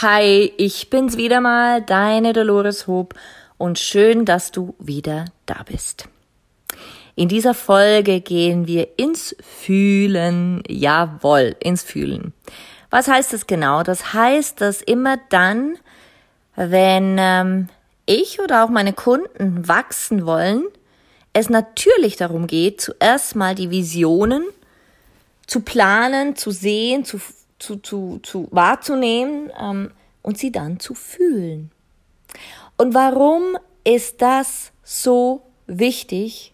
Hi, ich bin's wieder mal, deine Dolores Hopp und schön, dass du wieder da bist. In dieser Folge gehen wir ins Fühlen. Jawohl, ins Fühlen. Was heißt das genau? Das heißt, dass immer dann, wenn ich oder auch meine Kunden wachsen wollen, es natürlich darum geht, zuerst mal die Visionen zu planen, zu sehen, zu wahrzunehmen und sie dann zu fühlen. Und warum ist das so wichtig?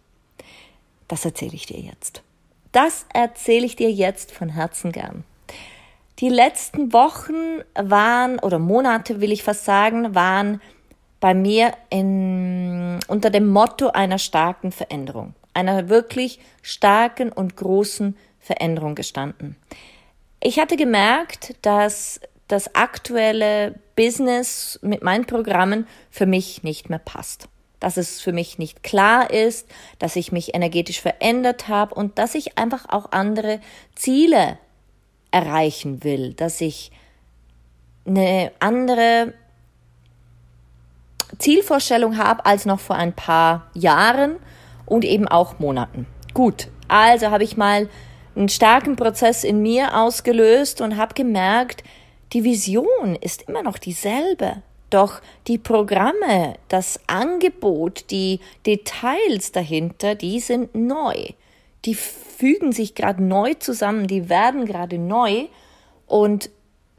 Das erzähle ich dir jetzt. Das erzähle ich dir jetzt von Herzen gern. Die letzten Wochen waren, oder Monate will ich fast sagen, waren bei mir unter dem Motto einer starken Veränderung, einer wirklich starken und großen Veränderung gestanden. Ich hatte gemerkt, dass das aktuelle Business mit meinen Programmen für mich nicht mehr passt. Dass es für mich nicht klar ist, dass ich mich energetisch verändert habe und dass ich einfach auch andere Ziele erreichen will, dass ich eine andere Zielvorstellung habe als noch vor ein paar Jahren und eben auch Monaten. Gut, also habe ich mal einen starken Prozess in mir ausgelöst und habe gemerkt, die Vision ist immer noch dieselbe. Doch die Programme, das Angebot, die Details dahinter, die sind neu. Die fügen sich gerade neu zusammen, die werden gerade neu und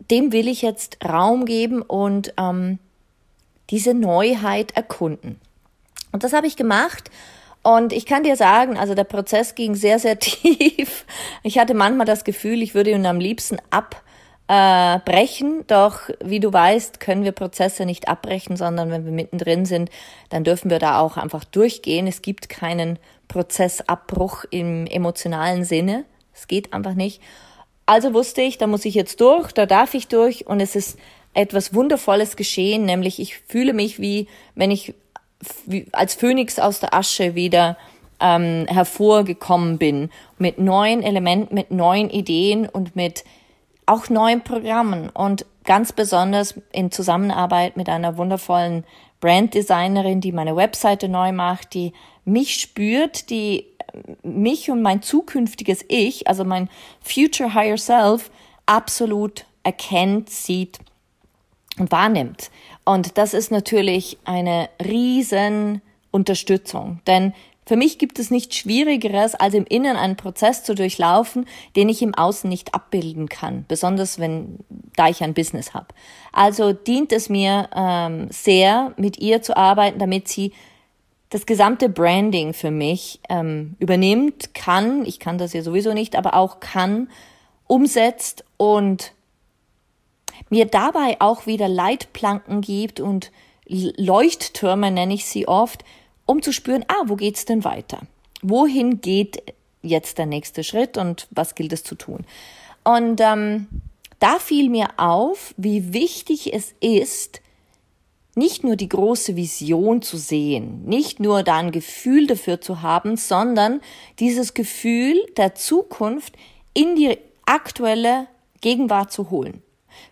dem will ich jetzt Raum geben und diese Neuheit erkunden. Und das habe ich gemacht und ich kann dir sagen, also der Prozess ging sehr, sehr tief. Ich hatte manchmal das Gefühl, ich würde ihn am liebsten abbrechen, doch wie du weißt, können wir Prozesse nicht abbrechen, sondern wenn wir mittendrin sind, dann dürfen wir da auch einfach durchgehen. Es gibt keinen Prozessabbruch im emotionalen Sinne. Es geht einfach nicht. Also wusste ich, da muss ich jetzt durch, da darf ich durch und es ist etwas Wundervolles geschehen, nämlich ich fühle mich wie, wenn ich als Phönix aus der Asche wieder hervorgekommen bin, mit neuen Elementen, mit neuen Ideen und mit auch neuen Programmen und ganz besonders in Zusammenarbeit mit einer wundervollen Branddesignerin, die meine Webseite neu macht, die mich spürt, die mich und mein zukünftiges Ich, also mein Future Higher Self, absolut erkennt, sieht und wahrnimmt. Und das ist natürlich eine riesen Unterstützung, denn für mich gibt es nichts Schwierigeres, als im Innen einen Prozess zu durchlaufen, den ich im Außen nicht abbilden kann, besonders da ich ein Business habe. Also dient es mir sehr, mit ihr zu arbeiten, damit sie das gesamte Branding für mich übernimmt, kann, ich kann das ja sowieso nicht, aber auch kann, umsetzt und mir dabei auch wieder Leitplanken gibt und Leuchttürme, nenne ich sie oft, um zu spüren, wo geht's denn weiter? Wohin geht jetzt der nächste Schritt und was gilt es zu tun? Und da fiel mir auf, wie wichtig es ist, nicht nur die große Vision zu sehen, nicht nur da ein Gefühl dafür zu haben, sondern dieses Gefühl der Zukunft in die aktuelle Gegenwart zu holen.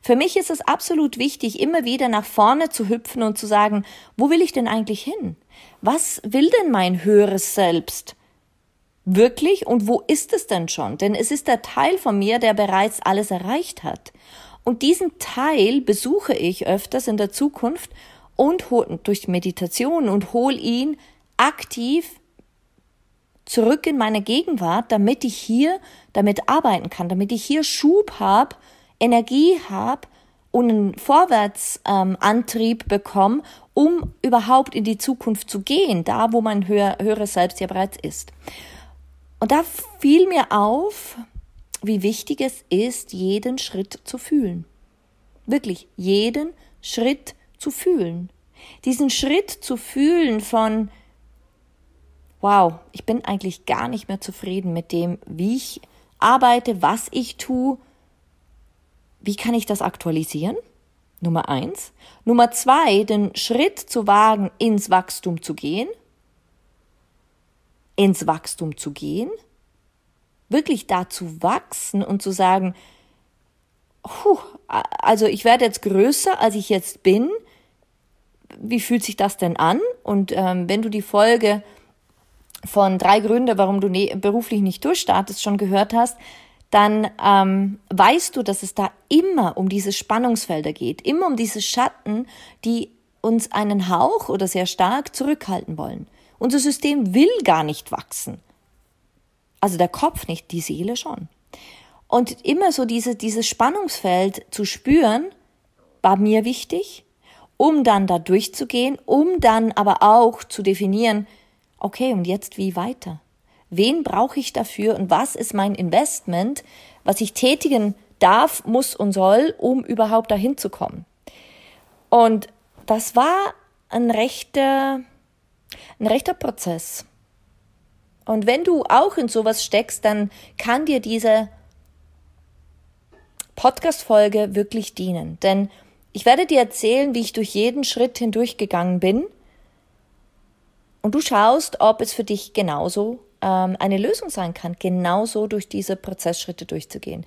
Für mich ist es absolut wichtig, immer wieder nach vorne zu hüpfen und zu sagen, wo will ich denn eigentlich hin? Was will denn mein höheres Selbst wirklich und wo ist es denn schon? Denn es ist der Teil von mir, der bereits alles erreicht hat. Und diesen Teil besuche ich öfters in der Zukunft und durch Meditation und hol ihn aktiv zurück in meine Gegenwart, damit ich hier damit arbeiten kann, damit ich hier Schub habe, Energie habe und einen Vorwärtsantrieb bekomme, um überhaupt in die Zukunft zu gehen, da wo mein höheres Selbst ja bereits ist. Und da fiel mir auf, wie wichtig es ist, jeden Schritt zu fühlen. Wirklich, jeden Schritt zu fühlen. Diesen Schritt zu fühlen von, wow, ich bin eigentlich gar nicht mehr zufrieden mit dem, wie ich arbeite, was ich tue. Wie kann ich das aktualisieren? Nummer 1. Nummer 2, den Schritt zu wagen, ins Wachstum zu gehen. Wirklich da zu wachsen und zu sagen, also ich werde jetzt größer, als ich jetzt bin. Wie fühlt sich das denn an? Und wenn du die Folge von 3 Gründe, warum du beruflich nicht durchstartest, schon gehört hast, dann weißt du, dass es da immer um diese Spannungsfelder geht, immer um diese Schatten, die uns einen Hauch oder sehr stark zurückhalten wollen. Unser System will gar nicht wachsen. Also der Kopf nicht, die Seele schon. Und immer so dieses Spannungsfeld zu spüren, war mir wichtig, um dann da durchzugehen, um dann aber auch zu definieren, okay, und jetzt wie weiter? Wen brauche ich dafür und was ist mein Investment, was ich tätigen darf, muss und soll, um überhaupt dahin zu kommen? Und das war ein rechter Prozess. Und wenn du auch in sowas steckst, dann kann dir diese Podcast-Folge wirklich dienen. Denn ich werde dir erzählen, wie ich durch jeden Schritt hindurchgegangen bin. Und du schaust, ob es für dich genauso eine Lösung sein kann, genauso durch diese Prozessschritte durchzugehen.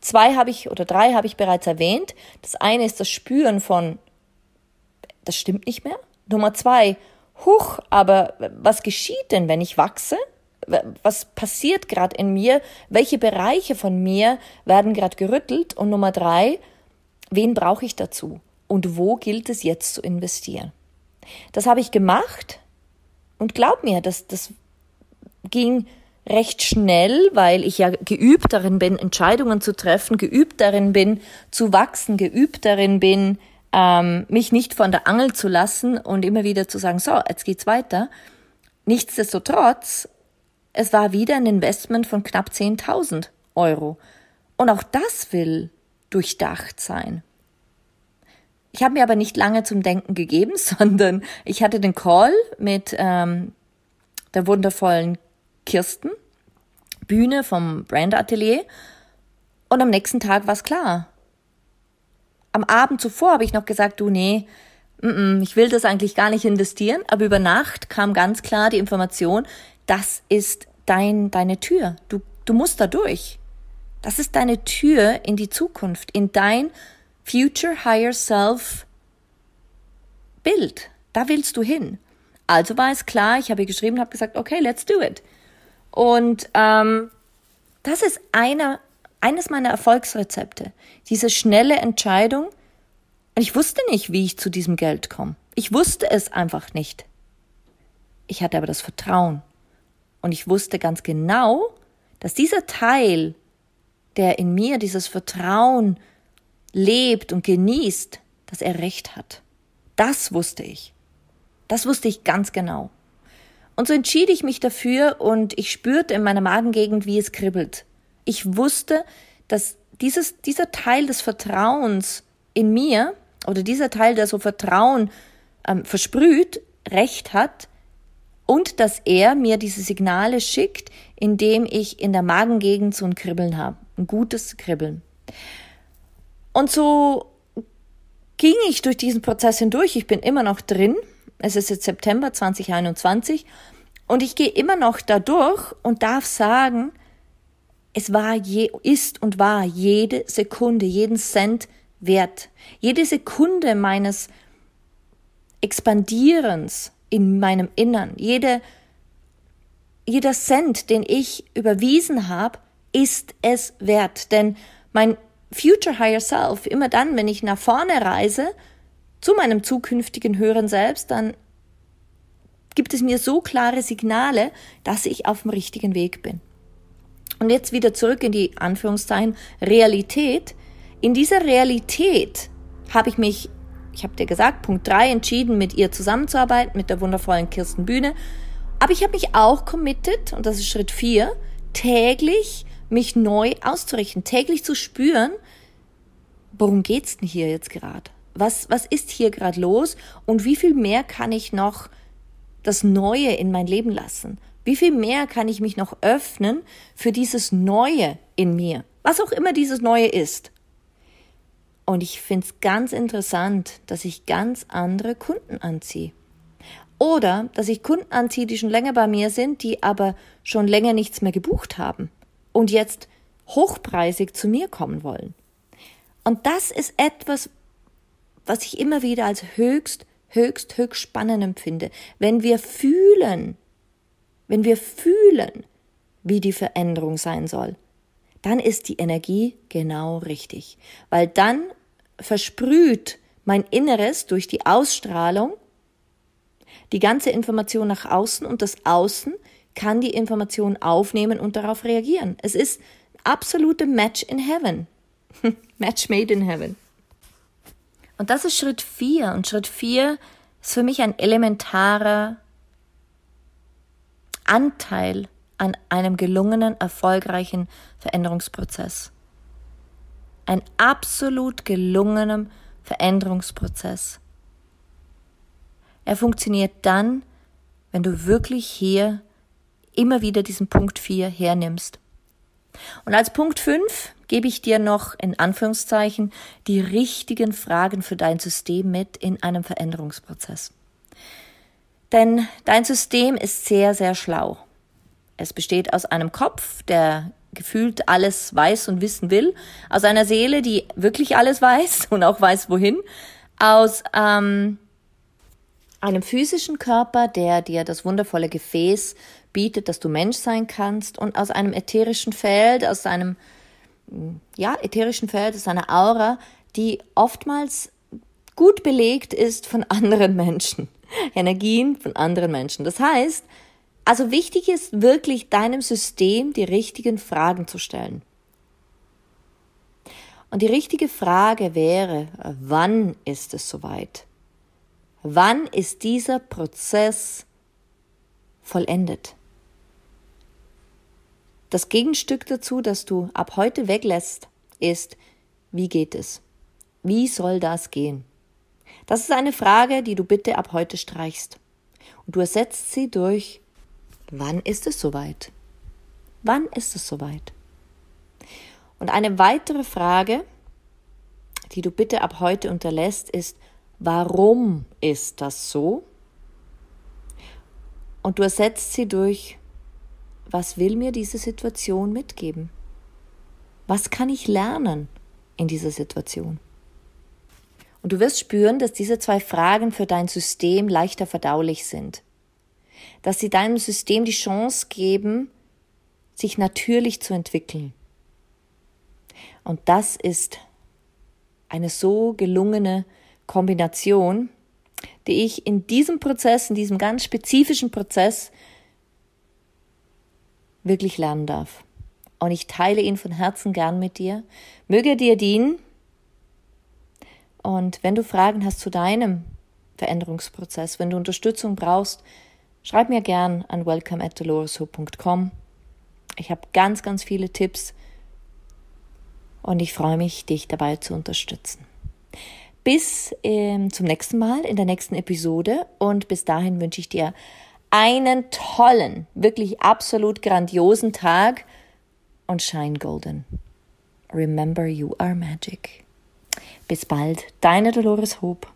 3 habe ich bereits erwähnt. Das eine ist das Spüren von, das stimmt nicht mehr. Nummer 2, aber was geschieht denn, wenn ich wachse? Was passiert gerade in mir? Welche Bereiche von mir werden gerade gerüttelt? Und Nummer 3, wen brauche ich dazu? Und wo gilt es jetzt zu investieren? Das habe ich gemacht und glaub mir, das ging recht schnell, weil ich ja geübt darin bin, Entscheidungen zu treffen, geübt darin bin, zu wachsen, geübt darin bin, mich nicht von der Angel zu lassen und immer wieder zu sagen, so, jetzt geht's weiter. Nichtsdestotrotz, es war wieder ein Investment von knapp 10.000 Euro. Und auch das will durchdacht sein. Ich habe mir aber nicht lange zum Denken gegeben, sondern ich hatte den Call mit der wundervollen Kirsten Bühne vom Brandatelier und am nächsten Tag war es klar. Am Abend zuvor habe ich noch gesagt, ich will das eigentlich gar nicht investieren, aber über Nacht kam ganz klar die Information, das ist deine Tür, du musst da durch. Das ist deine Tür in die Zukunft, in dein Future Higher Self Bild, da willst du hin. Also war es klar, ich habe ihr geschrieben, habe gesagt, okay, let's do it. Und das ist eines meiner Erfolgsrezepte, diese schnelle Entscheidung. Und ich wusste nicht, wie ich zu diesem Geld komme. Ich wusste es einfach nicht. Ich hatte aber das Vertrauen. Und ich wusste ganz genau, dass dieser Teil, der in mir dieses Vertrauen lebt und genießt, dass er recht hat. Das wusste ich. Das wusste ich ganz genau. Und so entschied ich mich dafür und ich spürte in meiner Magengegend, wie es kribbelt. Ich wusste, dass dieser Teil des Vertrauens in mir oder dieser Teil, der so Vertrauen versprüht, Recht hat und dass er mir diese Signale schickt, indem ich in der Magengegend so ein Kribbeln habe, ein gutes Kribbeln. Und so ging ich durch diesen Prozess hindurch. Ich bin immer noch drin. Es ist jetzt September 2021 und ich gehe immer noch da durch und darf sagen, es war ist und war jede Sekunde, jeden Cent wert. Jede Sekunde meines Expandierens in meinem Innern, jeder Cent, den ich überwiesen habe, ist es wert. Denn mein Future Higher Self, immer dann, wenn ich nach vorne reise, zu meinem zukünftigen höheren Selbst, dann gibt es mir so klare Signale, dass ich auf dem richtigen Weg bin. Und jetzt wieder zurück in die Anführungszeichen Realität. In dieser Realität habe ich mich, ich habe dir gesagt, Punkt 3 entschieden, mit ihr zusammenzuarbeiten, mit der wundervollen Kirsten Bühne. Aber ich habe mich auch committed, und das ist Schritt 4, täglich mich neu auszurichten, täglich zu spüren, worum geht's denn hier jetzt gerade? Was ist hier gerade los? Und wie viel mehr kann ich noch das Neue in mein Leben lassen? Wie viel mehr kann ich mich noch öffnen für dieses Neue in mir? Was auch immer dieses Neue ist. Und ich finde es ganz interessant, dass ich ganz andere Kunden anziehe. Oder, dass ich Kunden anziehe, die schon länger bei mir sind, die aber schon länger nichts mehr gebucht haben und jetzt hochpreisig zu mir kommen wollen. Und das ist etwas, was ich immer wieder als höchst spannend empfinde. Wenn wir fühlen, wie die Veränderung sein soll, dann ist die Energie genau richtig. Weil dann versprüht mein Inneres durch die Ausstrahlung die ganze Information nach außen und das Außen kann die Information aufnehmen und darauf reagieren. Es ist ein absolutes Match in Heaven. Match made in Heaven. Und das ist Schritt 4. Und Schritt 4 ist für mich ein elementarer Anteil an einem gelungenen, erfolgreichen Veränderungsprozess. Ein absolut gelungenem Veränderungsprozess. Er funktioniert dann, wenn du wirklich hier immer wieder diesen Punkt 4 hernimmst. Und als Punkt 5 gebe ich dir noch, in Anführungszeichen, die richtigen Fragen für dein System mit in einem Veränderungsprozess. Denn dein System ist sehr, sehr schlau. Es besteht aus einem Kopf, der gefühlt alles weiß und wissen will, aus einer Seele, die wirklich alles weiß und auch weiß, wohin, aus einem physischen Körper, der dir das wundervolle Gefäß bietet, dass du Mensch sein kannst, und aus einem ätherischen Feld, aus einer Aura, die oftmals gut belegt ist von anderen Menschen, Energien von anderen Menschen. Das heißt, also wichtig ist wirklich, deinem System die richtigen Fragen zu stellen. Und die richtige Frage wäre, wann ist es soweit? Wann ist dieser Prozess vollendet? Das Gegenstück dazu, das du ab heute weglässt, ist, wie geht es? Wie soll das gehen? Das ist eine Frage, die du bitte ab heute streichst. Und du ersetzt sie durch, wann ist es soweit? Wann ist es soweit? Und eine weitere Frage, die du bitte ab heute unterlässt, ist, warum ist das so? Und du ersetzt sie durch, was will mir diese Situation mitgeben? Was kann ich lernen in dieser Situation? Und du wirst spüren, dass diese 2 Fragen für dein System leichter verdaulich sind. Dass sie deinem System die Chance geben, sich natürlich zu entwickeln. Und das ist eine so gelungene Kombination, die ich in diesem Prozess, in diesem ganz spezifischen Prozess wirklich lernen darf. Und ich teile ihn von Herzen gern mit dir. Möge er dir dienen. Und wenn du Fragen hast zu deinem Veränderungsprozess, wenn du Unterstützung brauchst, schreib mir gern an welcome@doloreshopp.com. Ich habe ganz, ganz viele Tipps und ich freue mich, dich dabei zu unterstützen. Bis zum nächsten Mal in der nächsten Episode, und bis dahin wünsche ich dir einen tollen, wirklich absolut grandiosen Tag und Shine Golden. Remember, you are magic. Bis bald, deine Dolores Hopp.